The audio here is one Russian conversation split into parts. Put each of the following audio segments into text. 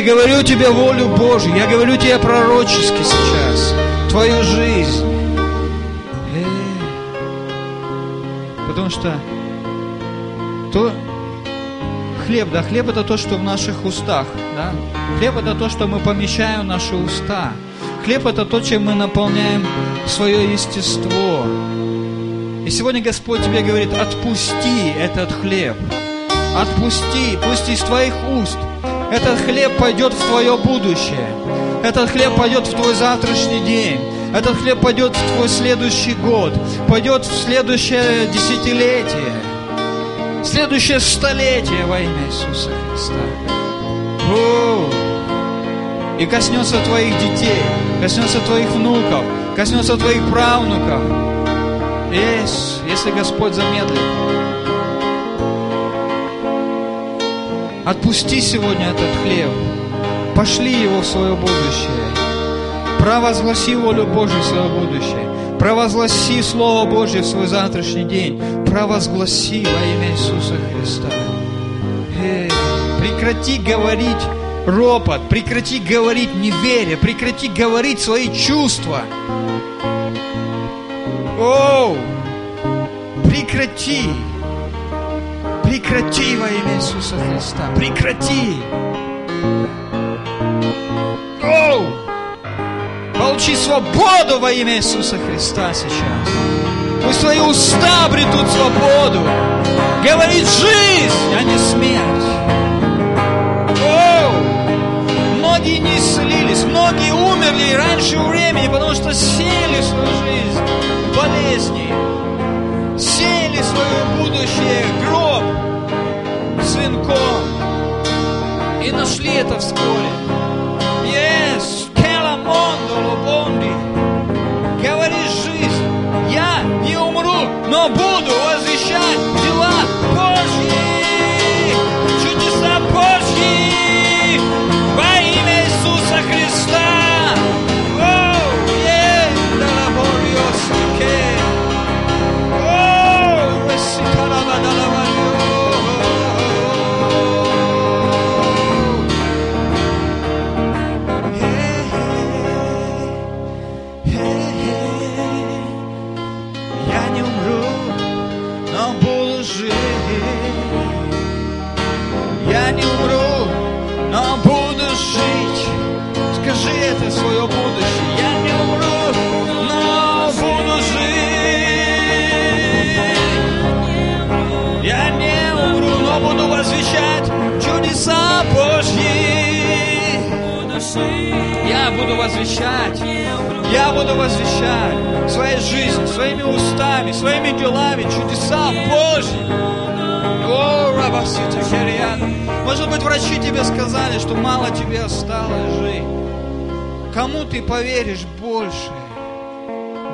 Я говорю тебе волю Божью, я говорю тебе пророчески сейчас, твою жизнь. Потому что то хлеб, да, хлеб это то, что в наших устах, да? Хлеб это то, что мы помещаем в наши уста. Хлеб это то, чем мы наполняем свое естество. И сегодня Господь тебе говорит, отпусти этот хлеб. Отпусти, пусть из твоих уст этот хлеб пойдет в твое будущее. Этот хлеб пойдет в твой завтрашний день. Этот хлеб пойдет в твой следующий год. Пойдет в следующее десятилетие. Следующее столетие во имя Иисуса Христа. И коснется твоих детей. Коснется твоих внуков. Коснется твоих правнуков. Если Господь замедлит. Отпусти сегодня этот хлеб. Пошли его в свое будущее. Провозгласи волю Божью в свое будущее. Провозгласи Слово Божье в свой завтрашний день. Провозгласи во имя Иисуса Христа. Прекрати говорить ропот. Прекрати говорить неверие. Прекрати говорить свои чувства. Прекрати. Прекрати во имя Иисуса Христа. Прекрати. Получи свободу во имя Иисуса Христа сейчас. Пусть твои уста обретут свободу. Говорит жизнь, а не смерть. Многие не исцелились, многие умерли раньше времени, потому что сеяли свою жизнь болезни, сеяли свое будущее гроб с венком и нашли это вскоре. Говори жизнь, я не умру, но буду возвещать дела Божьи, чудеса Божьи во имя Иисуса Христа. Это свое будущее. Я не умру, но буду жить. Я не умру, но буду возвещать чудеса Божьи. Я буду возвещать. Я буду возвещать своей жизнью, своими устами, своими делами чудеса Божьи. Может быть, врачи тебе сказали, что мало тебе осталось жить. Кому ты поверишь больше?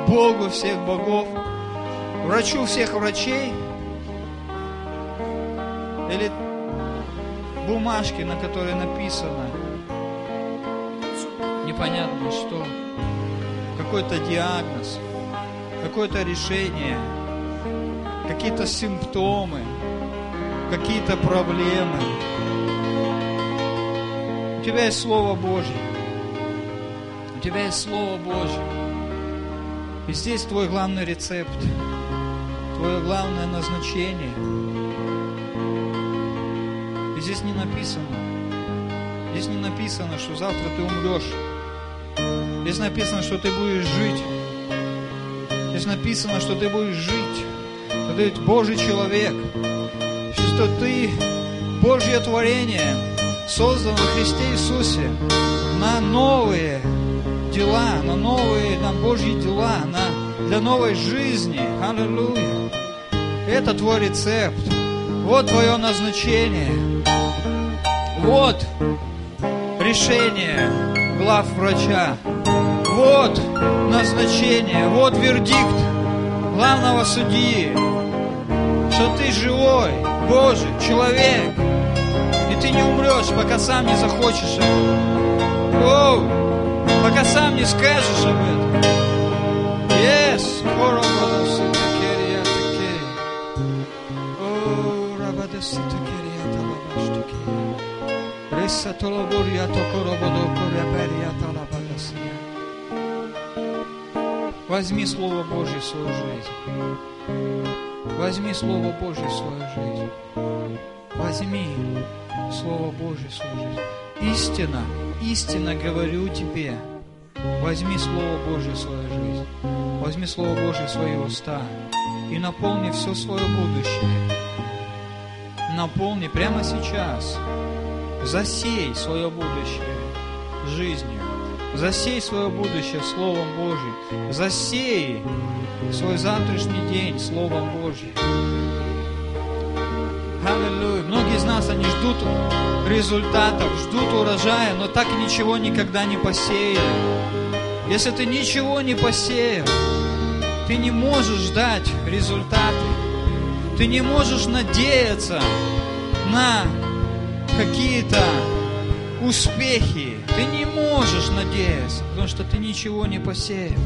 Богу всех богов, врачу всех врачей или бумажке, на которой написано непонятно что, какой-то диагноз, какое-то решение, какие-то симптомы, какие-то проблемы. У тебя есть Слово Божье. У тебя есть Слово Божье. И здесь твой главный рецепт, твое главное назначение. И здесь не написано, что завтра ты умрешь. Здесь написано, что ты будешь жить. Здесь написано, что ты будешь жить. Что ты Божий человек. Что ты Божье творение, создан во Христе Иисусе на новые дела, на новые, на Божьи дела, для новой жизни. Аллилуйя! Это твой рецепт. Вот твое назначение. Вот решение главврача. Вот назначение. Вот вердикт главного судьи. Что ты живой, Божий человек. И ты не умрешь, пока сам не захочешь этого. Пока сам не скажешь об этом. Возьми Слово Божье в свою жизнь. Возьми Слово Божье в свою жизнь. Возьми Слово Божье в свою жизнь. Истина, истинно говорю тебе, возьми Слово Божье в свою жизнь. Возьми Слово Божье в свои уста и наполни все свое будущее. Наполни прямо сейчас. Засей свое будущее жизнью. Засей свое будущее Словом Божьим. Засей свой завтрашний день Словом Божьим. Аллилуйя. Многие из нас, они ждут результатов, ждут урожая, но так ничего никогда не посеяли. Если ты ничего не посеял, ты не можешь ждать результаты. Ты не можешь надеяться на какие-то успехи. Ты не можешь надеяться, потому что ты ничего не посеял.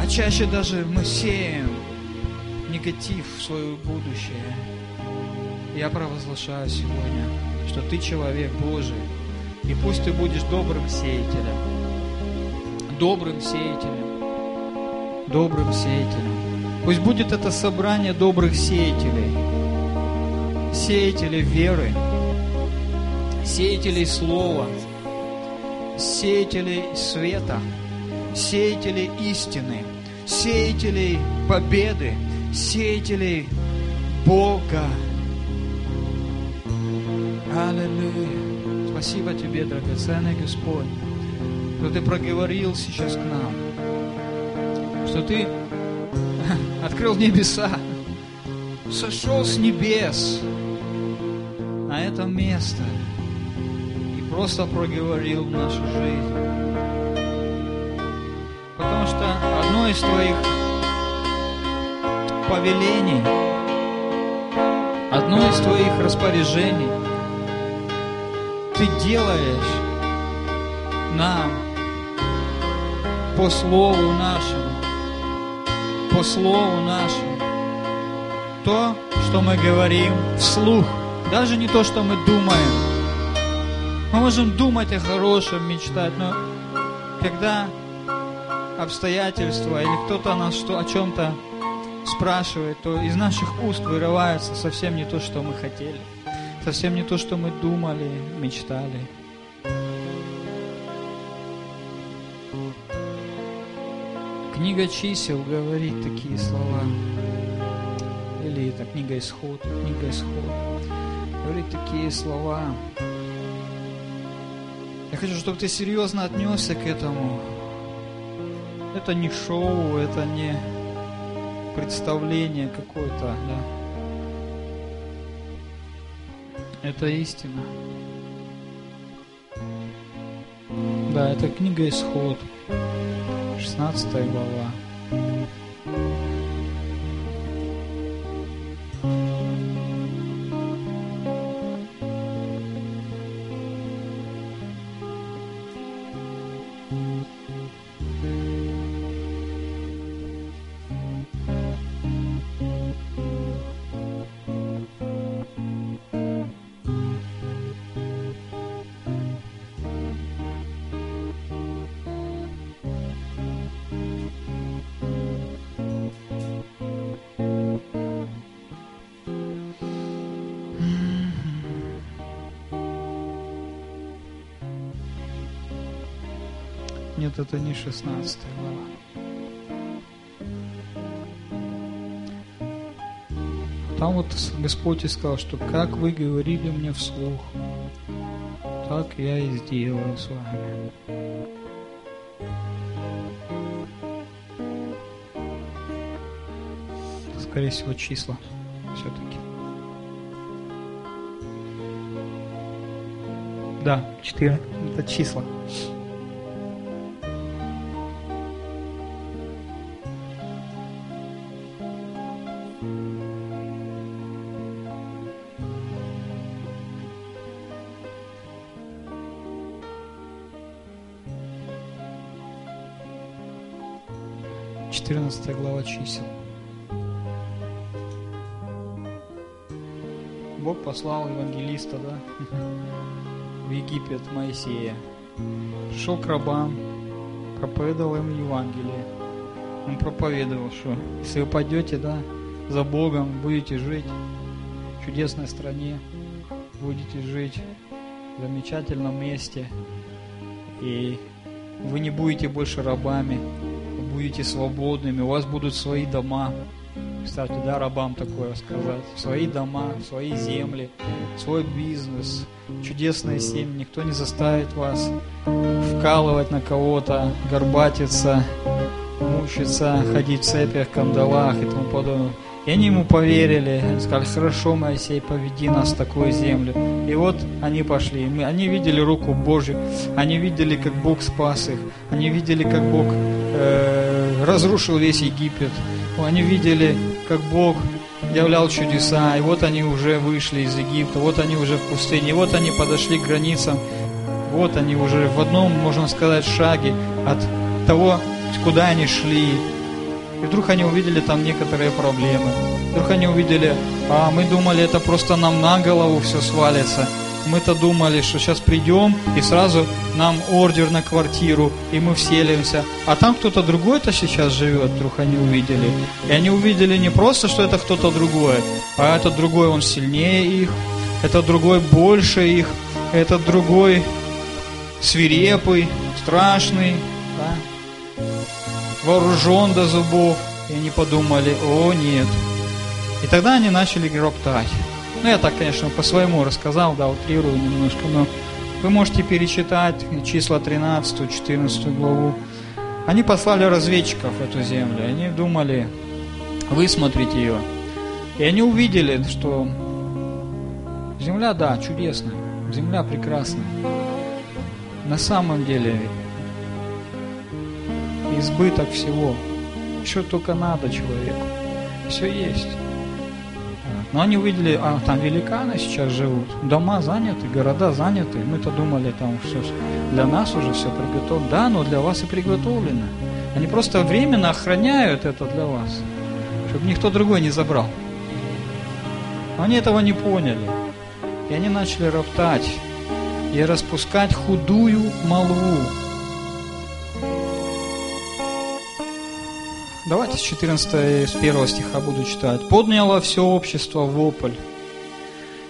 А чаще даже мы сеем негатив в свое будущее. Я провозглашаю сегодня, что ты человек Божий. И пусть ты будешь добрым сеятелем. Добрым сеятелем. Добрым сеятелем. Пусть будет это собрание добрых сеятелей. Сеятелей веры. Сеятелей слова, сеятелей света, сеятелей истины, сеятелей победы, сеятелей Бога. Аллилуйя! Спасибо тебе, драгоценный Господь, что ты проговорил сейчас к нам, что ты открыл небеса, сошел с небес на это место. Просто проговорил в нашу жизнь. Потому что одно из твоих повелений, одно из твоих распоряжений ты делаешь нам по слову нашему, по слову нашему. То, что мы говорим вслух, даже не то, что мы думаем. Мы можем думать о хорошем, мечтать, но когда обстоятельства или кто-то нас что, о чем-то спрашивает, то из наших уст вырывается совсем не то, что мы хотели, совсем не то, что мы думали, мечтали. Книга чисел говорит такие слова, или это книга Исход, говорит такие слова. Я хочу, чтобы ты серьезно отнесся к этому. Это не шоу, это не представление какое-то, да. Это истина. Да, это книга Исход, 16 глава. Нет, это не 16 глава. Там вот Господь и сказал, что как вы говорили мне вслух, так я и сделаю с вами. Скорее всего, числа все-таки. Да, 4. Это числа. Глава чисел. Бог послал евангелиста, да, в Египет Моисея. Пришел к рабам, проповедовал им Евангелие. Он проповедовал, что если вы пойдете, да, за Богом, будете жить в чудесной стране, будете жить в замечательном месте, и вы не будете больше рабами, вы будете свободными, у вас будут свои дома. Представьте, да, рабам такое сказать. Свои дома, свои земли, свой бизнес, чудесные семьи. Никто не заставит вас вкалывать на кого-то, горбатиться, мучиться, ходить в цепях, кандалах и тому подобное. И они ему поверили, сказали: хорошо, Моисей, поведи нас в такую землю. И вот они пошли, они видели руку Божью, они видели, как Бог спас их, они видели, как Бог разрушил весь Египет, они видели, как Бог являл чудеса, и вот они уже вышли из Египта, вот они уже в пустыне, вот они подошли к границам, вот они уже в одном, можно сказать, шаге от того, куда они шли. И вдруг они увидели там некоторые проблемы. Вдруг они увидели, а мы думали, это просто нам на голову все свалится. Мы-то думали, что сейчас придем, и сразу нам ордер на квартиру, и мы вселимся. А там кто-то другой-то сейчас живет, вдруг они увидели. И они увидели не просто, что это кто-то другой, а этот другой, он сильнее их, этот другой больше их, этот другой свирепый, страшный, да? Вооружен до зубов. И они подумали: о, нет. И тогда они начали роптать. Ну, я так, конечно, по-своему рассказал, да, утрирую немножко, но вы можете перечитать числа 13, 14 главу. Они послали разведчиков в эту землю, они думали высмотреть ее. И они увидели, что земля, да, чудесная, земля прекрасная. На самом деле избыток всего, что только надо человеку, все есть. Но они увидели, а там великаны сейчас живут, дома заняты, города заняты. Мы-то думали, там все для нас уже все приготовлено. Да, но для вас и приготовлено. Они просто временно охраняют это для вас, чтобы никто другой не забрал. Но они этого не поняли. И они начали роптать и распускать худую молву. Давайте с 14, с 1 стиха буду читать. «Подняло все общество вопль,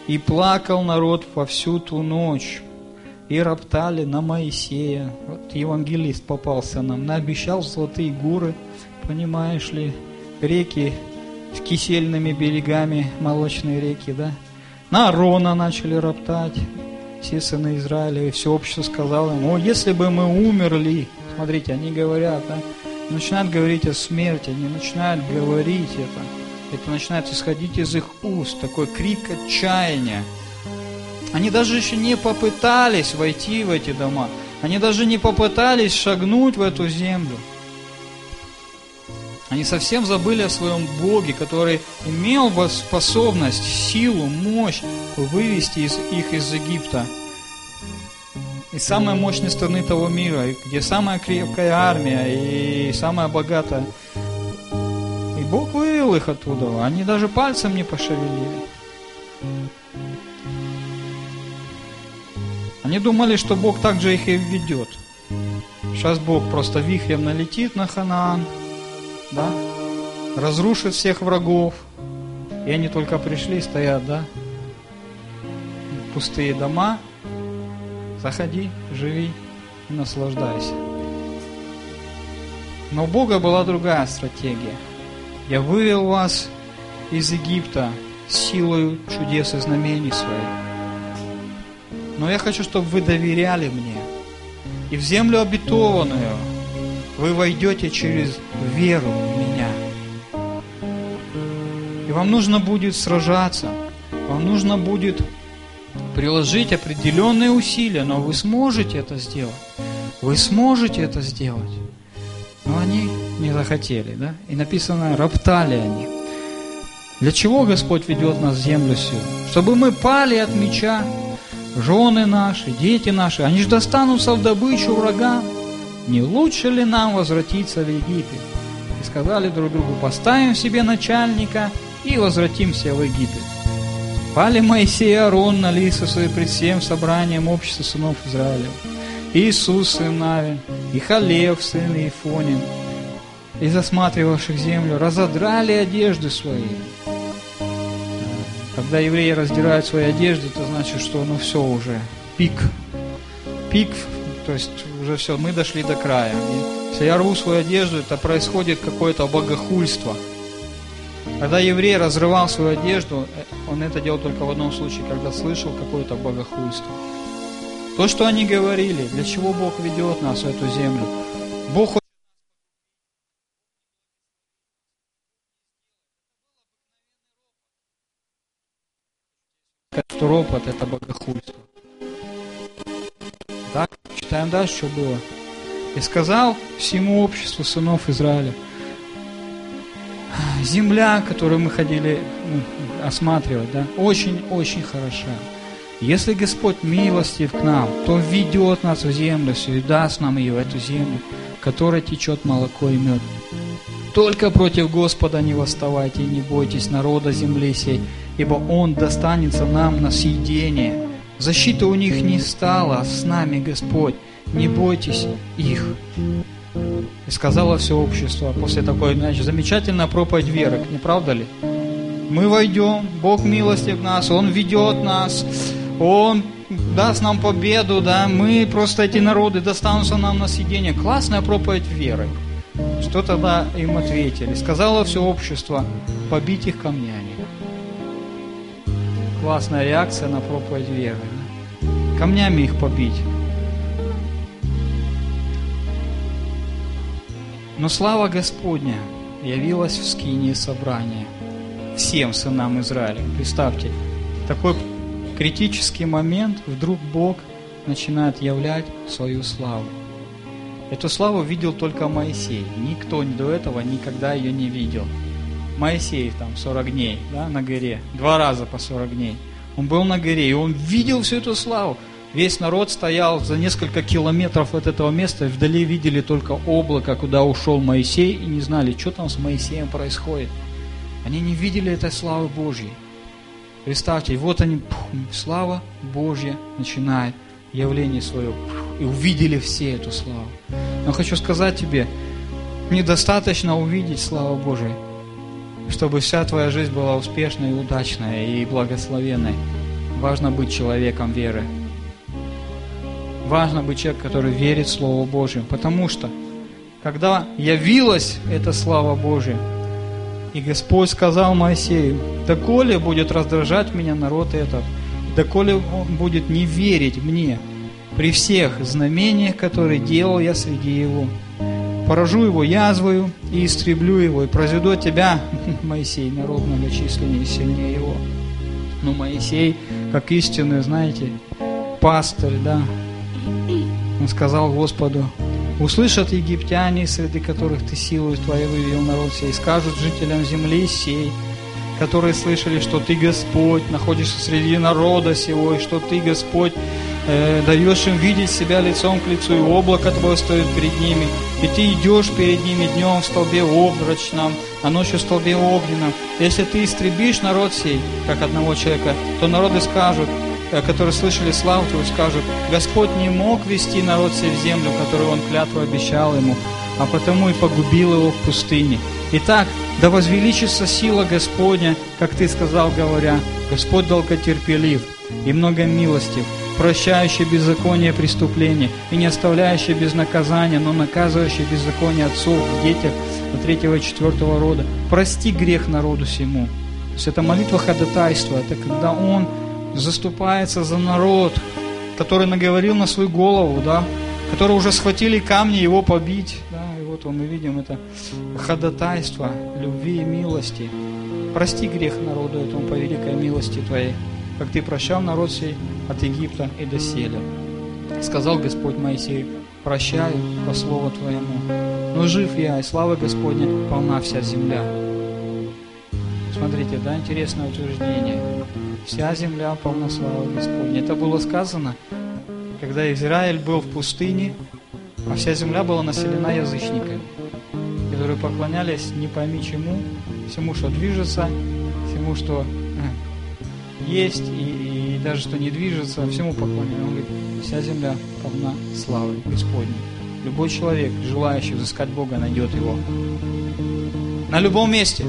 и плакал народ по всю ту ночь, и роптали на Моисея». Вот евангелист попался нам, наобещал золотые горы, понимаешь ли, реки с кисельными берегами, молочные реки, да. На Аарона начали роптать все сыны Израиля, и все общество сказало им: «О, если бы мы умерли». Смотрите, они говорят, да. Начинают говорить о смерти, они начинают говорить это. Это начинает исходить из их уст, такой крик отчаяния. Они даже еще не попытались войти в эти дома. Они даже не попытались шагнуть в эту землю. Они совсем забыли о своем Боге, который имел бы способность, силу, мощь вывести их из Египта. Из самой мощной страны того мира, где самая крепкая армия и самая богатая. И Бог вывел их оттуда, они даже пальцем не пошевелили. Они думали, что Бог также их и введет. Сейчас Бог просто вихрем налетит на Ханаан, да? Разрушит всех врагов. И они только пришли, стоят, да? Пустые дома. Заходи, живи и наслаждайся. Но у Бога была другая стратегия. Я вывел вас из Египта силою чудес и знамений своих. Но я хочу, чтобы вы доверяли мне. И в землю обетованную вы войдете через веру в меня. И вам нужно будет сражаться. Вам нужно будет приложить определенные усилия, но вы сможете это сделать. Вы сможете это сделать. Но они не захотели, да? И написано, роптали они. Для чего Господь ведет нас в землю сию? Чтобы мы пали от меча, жены наши, дети наши, они же достанутся в добычу врагам. Не лучше ли нам возвратиться в Египет? И сказали друг другу: поставим себе начальника и возвратимся в Египет. пали Моисей и Аарон на лица свои пред всем собранием общества сынов Израилев, Иисус, сын Навин, и Халев, сын Иефонин, из осматривавших землю, разодрали одежды свои. Когда евреи раздирают свои одежды, это значит, что ну все уже, пик, то есть уже все, мы дошли до края. И если я рву свою одежду, это происходит какое-то богохульство. Когда еврей разрывал свою одежду, он это делал только в одном случае, когда слышал какое-то богохульство. То, что они говорили, для чего Бог ведет нас в эту землю. Бог что ропот – это богохульство. Так, читаем дальше, что было. «И сказал всему обществу сынов Израиля, земля, которую мы ходили осматривать, да, очень-очень хороша. Если Господь милостив к нам, то ведет нас в землю, и даст нам ее, эту землю, которая течет молоко и мед. Только против Господа не восставайте и не бойтесь народа земли сей, ибо Он достанется нам на съедение. Защита у них не стала, а с нами Господь, не бойтесь их». И сказала все общество после такой, значит, замечательная проповедь веры, не правда ли? Мы войдем, Бог милостив нас, Он ведет нас, Он даст нам победу, да, мы просто эти народы достанутся нам на съедение. Классная проповедь веры. Что тогда им ответили? Сказала все общество, побить их камнями. Классная реакция на проповедь веры. Камнями их побить. Но слава Господня явилась в скинии собрания всем сынам Израиля. Представьте, такой критический момент, вдруг Бог начинает являть свою славу. Эту славу видел только Моисей. Никто до этого никогда ее не видел. Моисей там 40 дней, да, на горе, 2 раза по 40 дней. Он был на горе, и он видел всю эту славу. Весь народ стоял за несколько километров от этого места, и вдали видели только облако, куда ушел Моисей, и не знали, что там с Моисеем происходит. Они не видели этой славы Божьей. Представьте, вот они, слава Божья начинает явление свое, и увидели все эту славу. Но хочу сказать тебе, недостаточно увидеть славу Божию, чтобы вся твоя жизнь была успешной, удачной и благословенной. Важно быть человеком веры. Важно быть человек, который верит в Слово Божие. Потому что, когда явилась эта слава Божия, и Господь сказал Моисею, «Доколе будет раздражать меня народ этот, доколе он будет не верить мне при всех знамениях, которые делал я среди его. Поражу его язвою и истреблю его, и произведу от тебя, Моисей, народ многочисленнее и сильнее его». Но Моисей, как истинный, знаете, пастырь, да, он сказал Господу, «Услышат египтяне, среди которых ты силою твоей вывел народ сей, скажут жителям земли сей, которые слышали, что ты Господь, находишься среди народа сего, и что ты Господь, даешь им видеть себя лицом к лицу, и облако твое стоит перед ними, и ты идешь перед ними днем в столбе облачном, а ночью в столбе огненном. Если ты истребишь народ сей, как одного человека, то народы скажут, которые слышали славу твою, скажут, Господь не мог вести народ сей в землю, которую Он клятву обещал ему, а потому и погубил его в пустыне. Итак, да возвеличится сила Господня, как ты сказал, говоря, Господь долготерпелив и многомилостив, прощающий беззаконие преступления и не оставляющий без наказания, но наказывающий беззаконие отцов в детях от 3-го и 4-го рода. Прости грех народу сему». То есть это молитва ходатайства, это когда он заступается за народ, который наговорил на свою голову, да, который уже схватили камни его побить. Да, и вот мы видим это ходатайство любви и милости. Прости грех народу этому по великой милости твоей, как ты прощал народ сей от Египта и до селя. Сказал Господь Моисею, прощаю по слову твоему, но жив я, и слава Господня полна вся земля. Смотрите, да, интересное утверждение. Вся земля полна славы Господней. Это было сказано, когда Израиль был в пустыне, а вся земля была населена язычниками, которые поклонялись не пойми чему, всему, что движется, всему, что есть и даже что не движется, всему поклонен. Он говорит, вся земля полна славы Господней. Любой человек, желающий взыскать Бога, найдет его. На любом месте.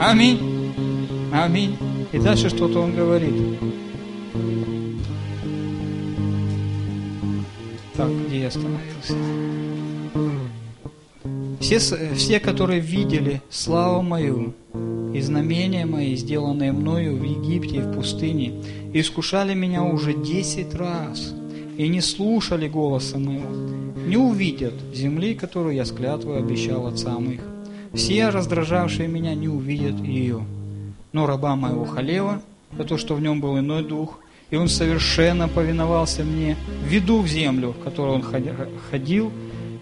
Аминь. Аминь. И дальше что-то он говорит. Так, где я остановился? Все, которые видели славу мою и знамения мои, сделанные мною в Египте и в пустыне, искушали меня уже 10 раз и не слушали голоса моего, не увидят земли, которую я с клятвой обещал отцам их. Все, раздражавшие меня, не увидят ее. Но раба моего Халева, за то, что в нем был иной дух, и он совершенно повиновался мне, введу в землю, в которую он ходил,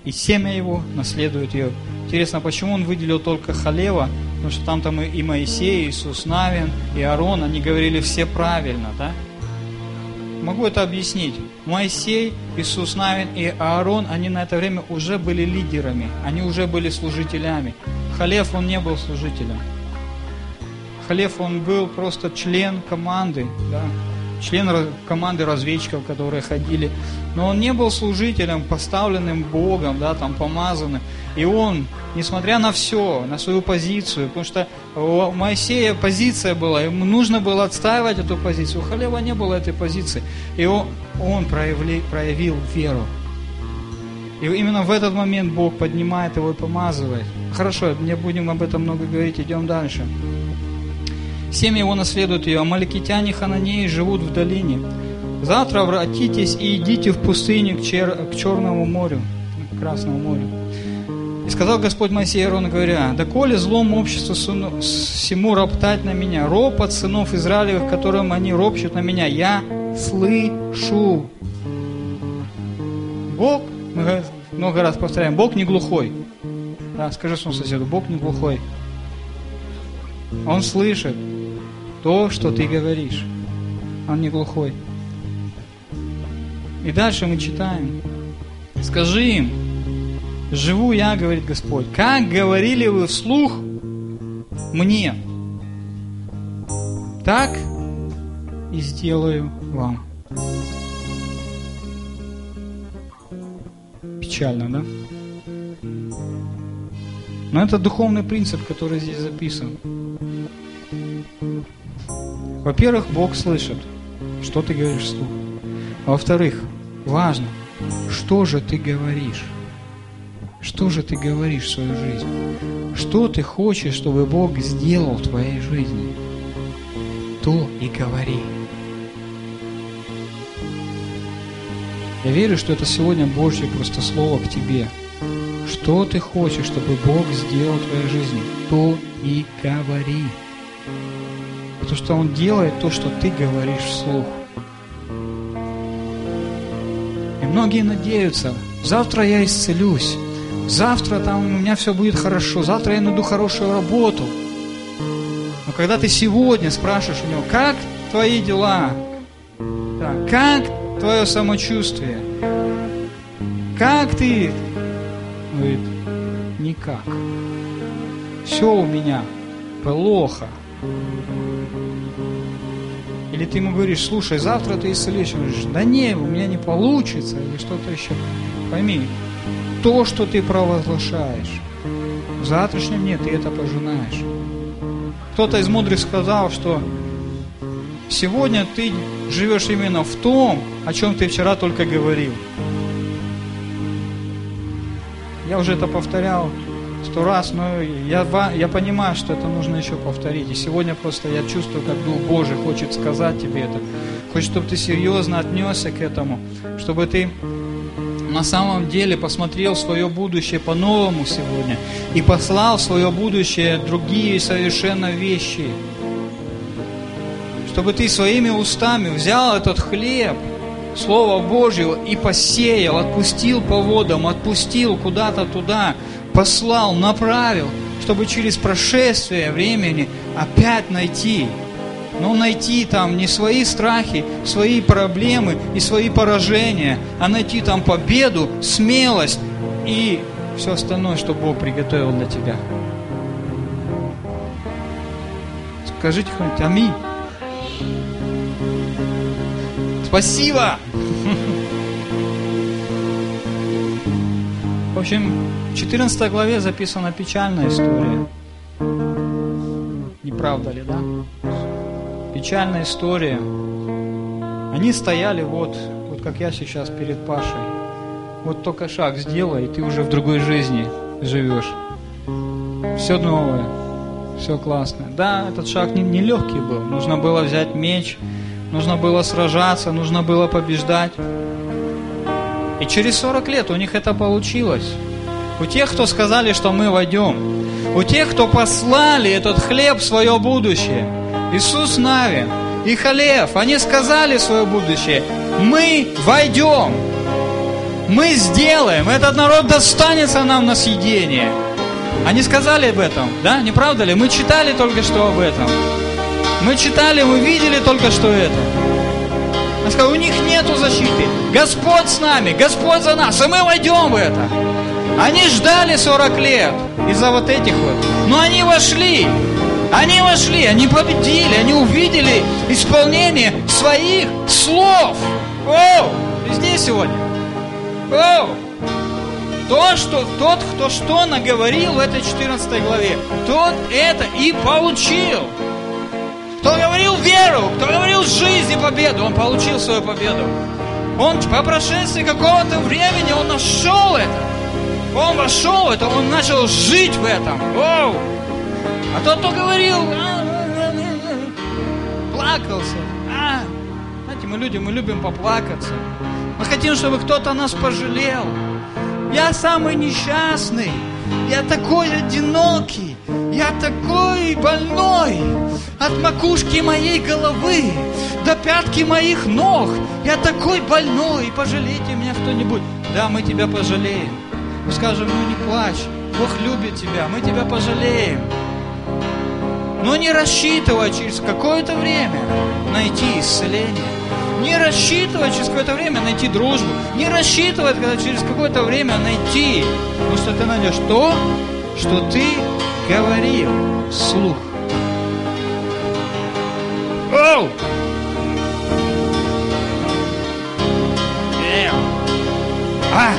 и семя его наследует ее. Интересно, почему он выделил только Халева? Потому что там и Моисей, и Иисус Навин, и Аарон, они говорили все правильно, да? Могу это объяснить. Моисей, Иисус Навин и Аарон, они на это время уже были лидерами, они уже были служителями. Халев, он не был служителем. Халев, он был просто член команды, да? Член команды разведчиков, которые ходили. Но он не был служителем, поставленным Богом, да, там, помазанным. И он, несмотря на все, на свою позицию, потому что у Моисея позиция была, ему нужно было отстаивать эту позицию. У Халева не было этой позиции. И он проявил веру. И именно в этот момент Бог поднимает его и помазывает. Хорошо, не будем об этом много говорить, идем дальше. Семья его наследует ее, амаликитяне, хананеи живут в долине. Завтра вратитесь и идите в пустыню к Черному морю, к Красному морю. И сказал Господь Моисею Аарону, говоря, «Доколе злому обществу всему роптать на меня, ропот сынов Израилевых, которым они ропщут на меня, я слышу». Бог, мы много раз повторяем, Бог не глухой. Да, скажи своему соседу, Бог не глухой. Он слышит то, что ты говоришь. Он не глухой. И дальше мы читаем. Скажи им, живу я, говорит Господь, как говорили вы вслух мне, так и сделаю вам. Печально, да? Но это духовный принцип, который здесь записан. Во-первых, Бог слышит, что ты говоришь вслух. Во-вторых, важно, что же ты говоришь? Что же ты говоришь в свою жизнь? Что ты хочешь, чтобы Бог сделал в твоей жизни? То и говори. Я верю, что это сегодня Божье просто слово к тебе. Что ты хочешь, чтобы Бог сделал в твоей жизни, то и говори. Потому что Он делает то, что ты говоришь вслух. И многие надеются, завтра я исцелюсь, завтра там у меня все будет хорошо, завтра я найду хорошую работу. Но когда ты сегодня спрашиваешь у Него, как твои дела, да, как твое самочувствие, как ты... Говорит, никак. Все у меня плохо. Или ты ему говоришь, слушай, завтра ты исцелишься. Он говорит, да не, у меня не получится. Или что-то еще. Пойми, то, что ты провозглашаешь, в завтрашнем дне ты это пожинаешь. Кто-то из мудрых сказал, что сегодня ты живешь именно в том, о чем ты вчера только говорил. Я уже это повторял 100 раз, но я понимаю, что это нужно еще повторить. И сегодня просто я чувствую, как Дух Божий хочет сказать тебе это. Хочет, чтобы ты серьезно отнесся к этому, чтобы ты на самом деле посмотрел свое будущее по-новому сегодня и послал в свое будущее другие совершенно вещи. Чтобы ты своими устами взял этот хлеб, Слово Божье и посеял, отпустил по водам, отпустил куда-то туда, послал, направил, чтобы через прошествие времени опять найти. Но найти там не свои страхи, свои проблемы и свои поражения, а найти там победу, смелость и все остальное, что Бог приготовил для тебя. Скажите хоть аминь. Спасибо! В общем, в 14 главе записана печальная история. Не правда ли, да? Печальная история. Они стояли вот как я сейчас перед Пашей. Вот только шаг сделай, и ты уже в другой жизни живешь. Все новое, все классное. Да, этот шаг нелегкий был. Нужно было взять меч, нужно было сражаться, нужно было побеждать. И через 40 лет у них это получилось. У тех, кто сказали, что мы войдем. У тех, кто послали этот хлеб в свое будущее. Иисус Навин и Халев, они сказали свое будущее. Мы войдем. Мы сделаем. Этот народ достанется нам на съедение. Они сказали об этом, да? Не правда ли? Мы читали только что об этом. Мы читали, мы видели только что это. Он сказал, у них нету защиты. Господь с нами, Господь за нас, и мы войдем в это. Они ждали 40 лет из-за вот этих вот. Но они вошли. Они вошли, они победили, они увидели исполнение своих слов. О, ты здесь сегодня? О! Тот, кто что наговорил в этой 14 главе, тот это и получил. Кто говорил веру, кто говорил жизнь и победу, он получил свою победу. Он по прошествии какого-то времени, он нашел это. Он вошел в это, он начал жить в этом. Воу! А тот, кто говорил, плакался. Знаете, мы люди, мы любим поплакаться. Мы хотим, чтобы кто-то нас пожалел. Я самый несчастный, я такой одинокий, я такой больной. От макушки моей головы до пятки моих ног я такой больной, пожалейте меня кто-нибудь. Да, мы тебя пожалеем. Мы скажем, ну не плачь, Бог любит тебя, мы тебя пожалеем. Но не рассчитывай через какое-то время найти исцеление. Не рассчитывать через какое-то время найти дружбу. Не рассчитывать, когда через какое-то время найти. Потому что ты найдешь то, что ты говорил вслух. Оу! А!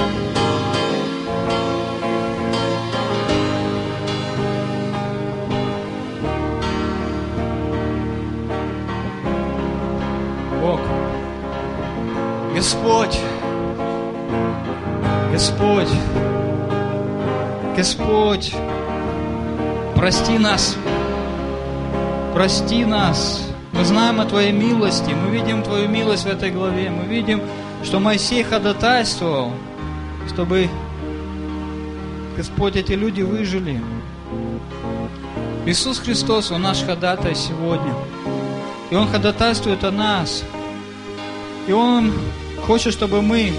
Господь, Господь, Господь, прости нас, мы знаем о Твоей милости, мы видим Твою милость в этой главе, мы видим, что Моисей ходатайствовал, чтобы, Господь, эти люди выжили. Иисус Христос, Он наш ходатай сегодня, и Он ходатайствует о нас, и Он хочет, чтобы мы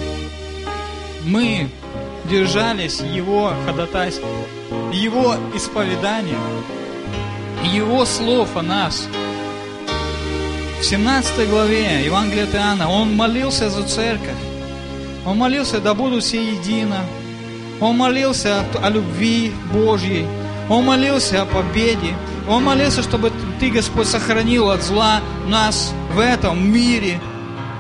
держались Его ходатайства, Его исповедания, Его слов о нас. В 17 главе Евангелия от Иоанна Он молился за церковь. Он молился, да будут все едино. Он молился о любви Божьей. Он молился о победе. Он молился, чтобы Ты, Господь, сохранил от зла нас в этом мире.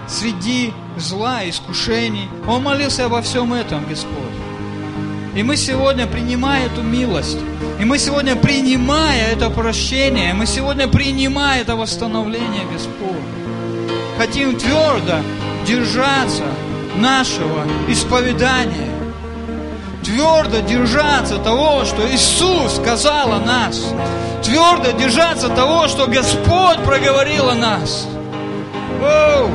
Среди зла, искушений. Он молился обо всем этом, Господь. И мы сегодня, принимая эту милость, и мы сегодня, принимая это прощение, мы сегодня, принимая это восстановление, Господь, хотим твердо держаться нашего исповедания, твердо держаться того, что Иисус сказал о нас, твердо держаться того, что Господь проговорил о нас. Оу!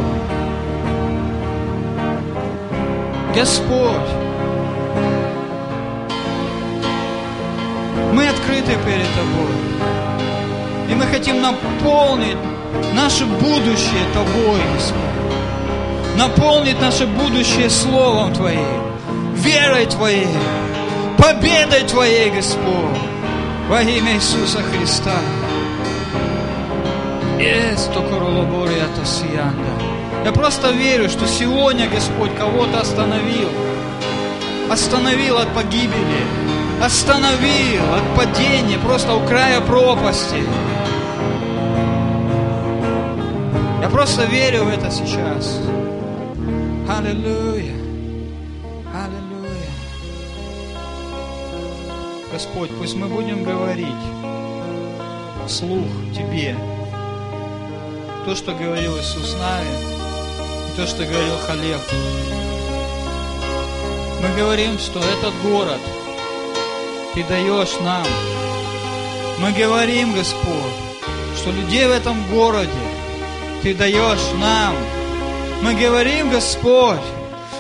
Господь, мы открыты перед Тобой, и мы хотим наполнить наше будущее Тобой, Господь, наполнить наше будущее Словом Твоим, верой Твоей, победой Твоей, Господь, во имя Иисуса Христа. Я просто верю, что сегодня Господь кого-то остановил. Остановил от погибели. Остановил от падения, просто у края пропасти. Я просто верю в это сейчас. Аллилуйя. Аллилуйя. Господь, пусть мы будем говорить вслух Тебе то, что говорил Иисус с нами, и то, что говорил Халев. Мы говорим, что этот город Ты даешь нам. Мы говорим, Господь, что людей в этом городе Ты даешь нам. Мы говорим, Господь,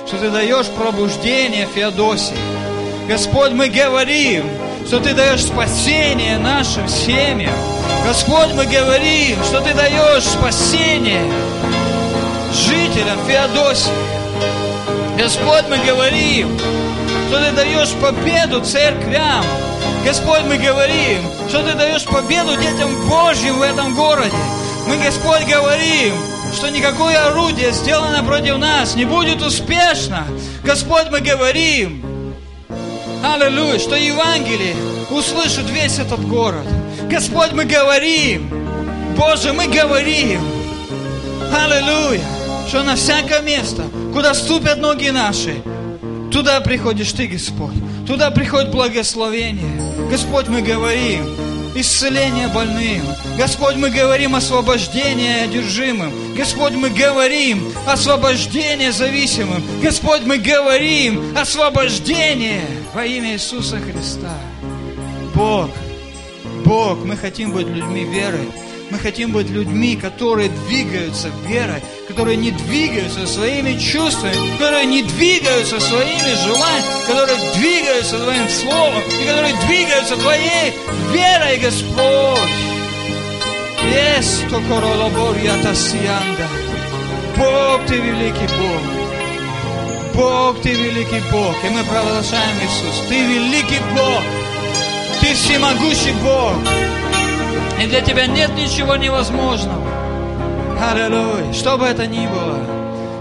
что Ты даешь пробуждение Феодосии. Господь, мы говорим, что Ты даешь спасение нашим семьям. Господь, мы говорим, что Ты даешь спасение жителям Феодосии. Господь, мы говорим, что Ты даешь победу церквям. Господь, мы говорим, что Ты даешь победу детям Божьим в этом городе. Мы, Господь, говорим, что никакое орудие, сделанное против нас, не будет успешно. Господь, мы говорим, аллилуйя, что Евангелие услышит весь этот город. Господь, мы говорим, Боже, мы говорим, аллилуйя, что на всякое место, куда ступят ноги наши, туда приходишь Ты, Господь. Туда приходит благословение. Господь, мы говорим исцеление больным. Господь, мы говорим освобождение одержимым. Господь, мы говорим освобождение зависимым. Господь, мы говорим освобождение во имя Иисуса Христа. Бог, мы хотим быть людьми веры. Мы хотим быть людьми, которые двигаются верой, которые не двигаются своими чувствами, которые не двигаются своими желаниями, которые двигаются Твоим словом и которые двигаются Твоей верой, Господь. Бог, Ты великий Бог. Бог, Ты великий Бог. И мы провозглашаем, Иисус, Ты великий Бог. Ты всемогущий Бог. И для Тебя нет ничего невозможного. Аллилуйя. Что бы это ни было,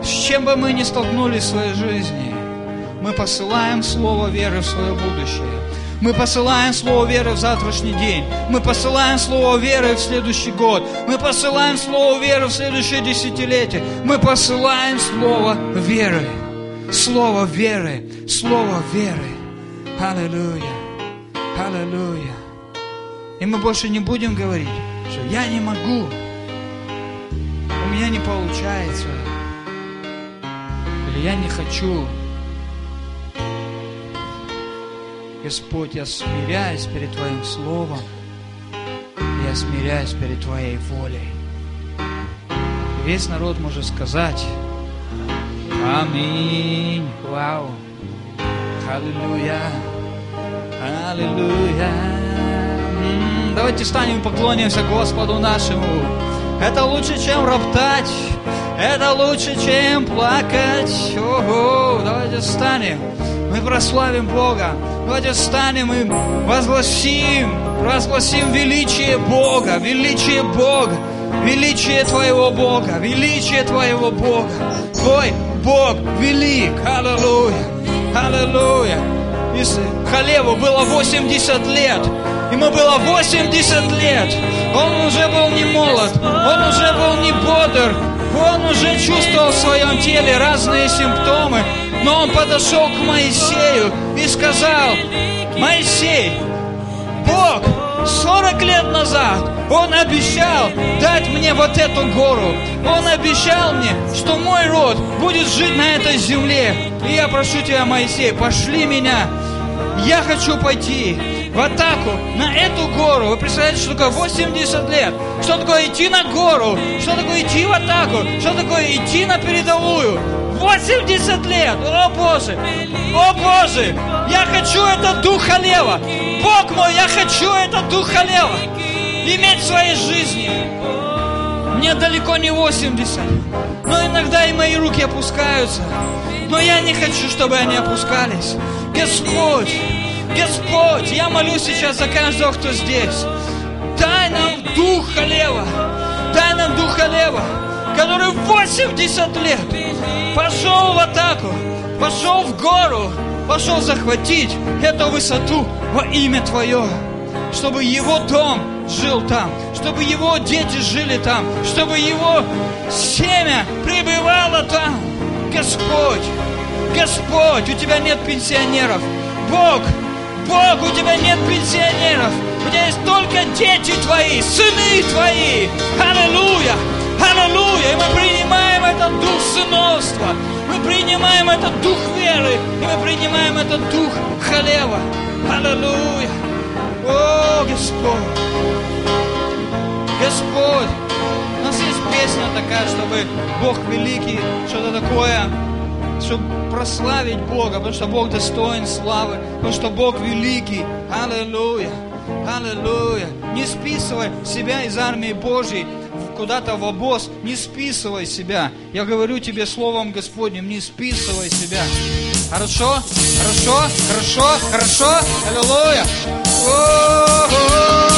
с чем бы мы ни столкнулись в своей жизни, мы посылаем слово веры в свое будущее. Мы посылаем слово веры в завтрашний день. Мы посылаем слово веры в следующий год. Мы посылаем слово веры в следующее десятилетие. Мы посылаем слово веры. Слово веры. Слово веры. Аллилуйя. Аллилуйя. И мы больше не будем говорить, что я не могу, у меня не получается, или я не хочу. Господь, я смиряюсь перед Твоим словом, я смиряюсь перед Твоей волей. И весь народ может сказать аминь. Вау. Аллилуйя. Аллилуйя. Давайте встанем и поклонимся Господу нашему. Это лучше, чем роптать. Это лучше, чем плакать. Ого, давайте встанем. Мы прославим Бога. Давайте встанем и возгласим величие Бога. Величие Бога. Величие Твоего Бога. Величие Твоего Бога. Твой Бог велик. Аллилуйя. Аллилуйя. Халеву было 80 лет. Ему было 80 лет. Он уже был не молод, он уже был не бодр, он уже чувствовал в своем теле разные симптомы. Но он подошел к Моисею и сказал: Моисей, Бог 40 лет назад, Он обещал дать мне вот эту гору. Он обещал мне, что мой род будет жить на этой земле. И я прошу Тебя, Моисей, пошли меня. Я хочу пойти в атаку на эту гору. Вы представляете, что такое 80 лет? Что такое идти на гору? Что такое идти в атаку? Что такое идти на передовую? 80 лет! О Боже! О Боже! Я хочу это дух Халева! Бог мой, я хочу это дух Халева! Иметь в своей жизни! Мне далеко не 80, но иногда и мои руки опускаются. Но я не хочу, чтобы они опускались. Господь! Господь, я молюсь сейчас за каждого, кто здесь. Дай нам дух Халева. Дай нам дух Халева, который 80 лет пошел в атаку, пошел в гору, пошел захватить эту высоту во имя Твое, чтобы его дом жил там, чтобы его дети жили там, чтобы его семя пребывало там. Господь, Господь, у тебя нет пенсионеров. Бог, Бог, у тебя нет пенсионеров. У тебя есть только дети твои, сыны твои. Аллилуйя, аллилуйя. И мы принимаем этот дух сыновства. Мы принимаем этот дух веры. И мы принимаем этот дух хлева. Аллилуйя. О, Господь. Господь. У нас есть песня такая, чтобы Бог великий, что-то такое, чтобы прославить Бога, потому что Бог достоин славы, потому что Бог великий. Аллилуйя. Аллилуйя. Не списывай себя из армии Божьей куда-то в обоз. Не списывай себя. Я говорю тебе словом Господним, не списывай себя. Хорошо? Хорошо? Хорошо? Хорошо? Аллилуйя.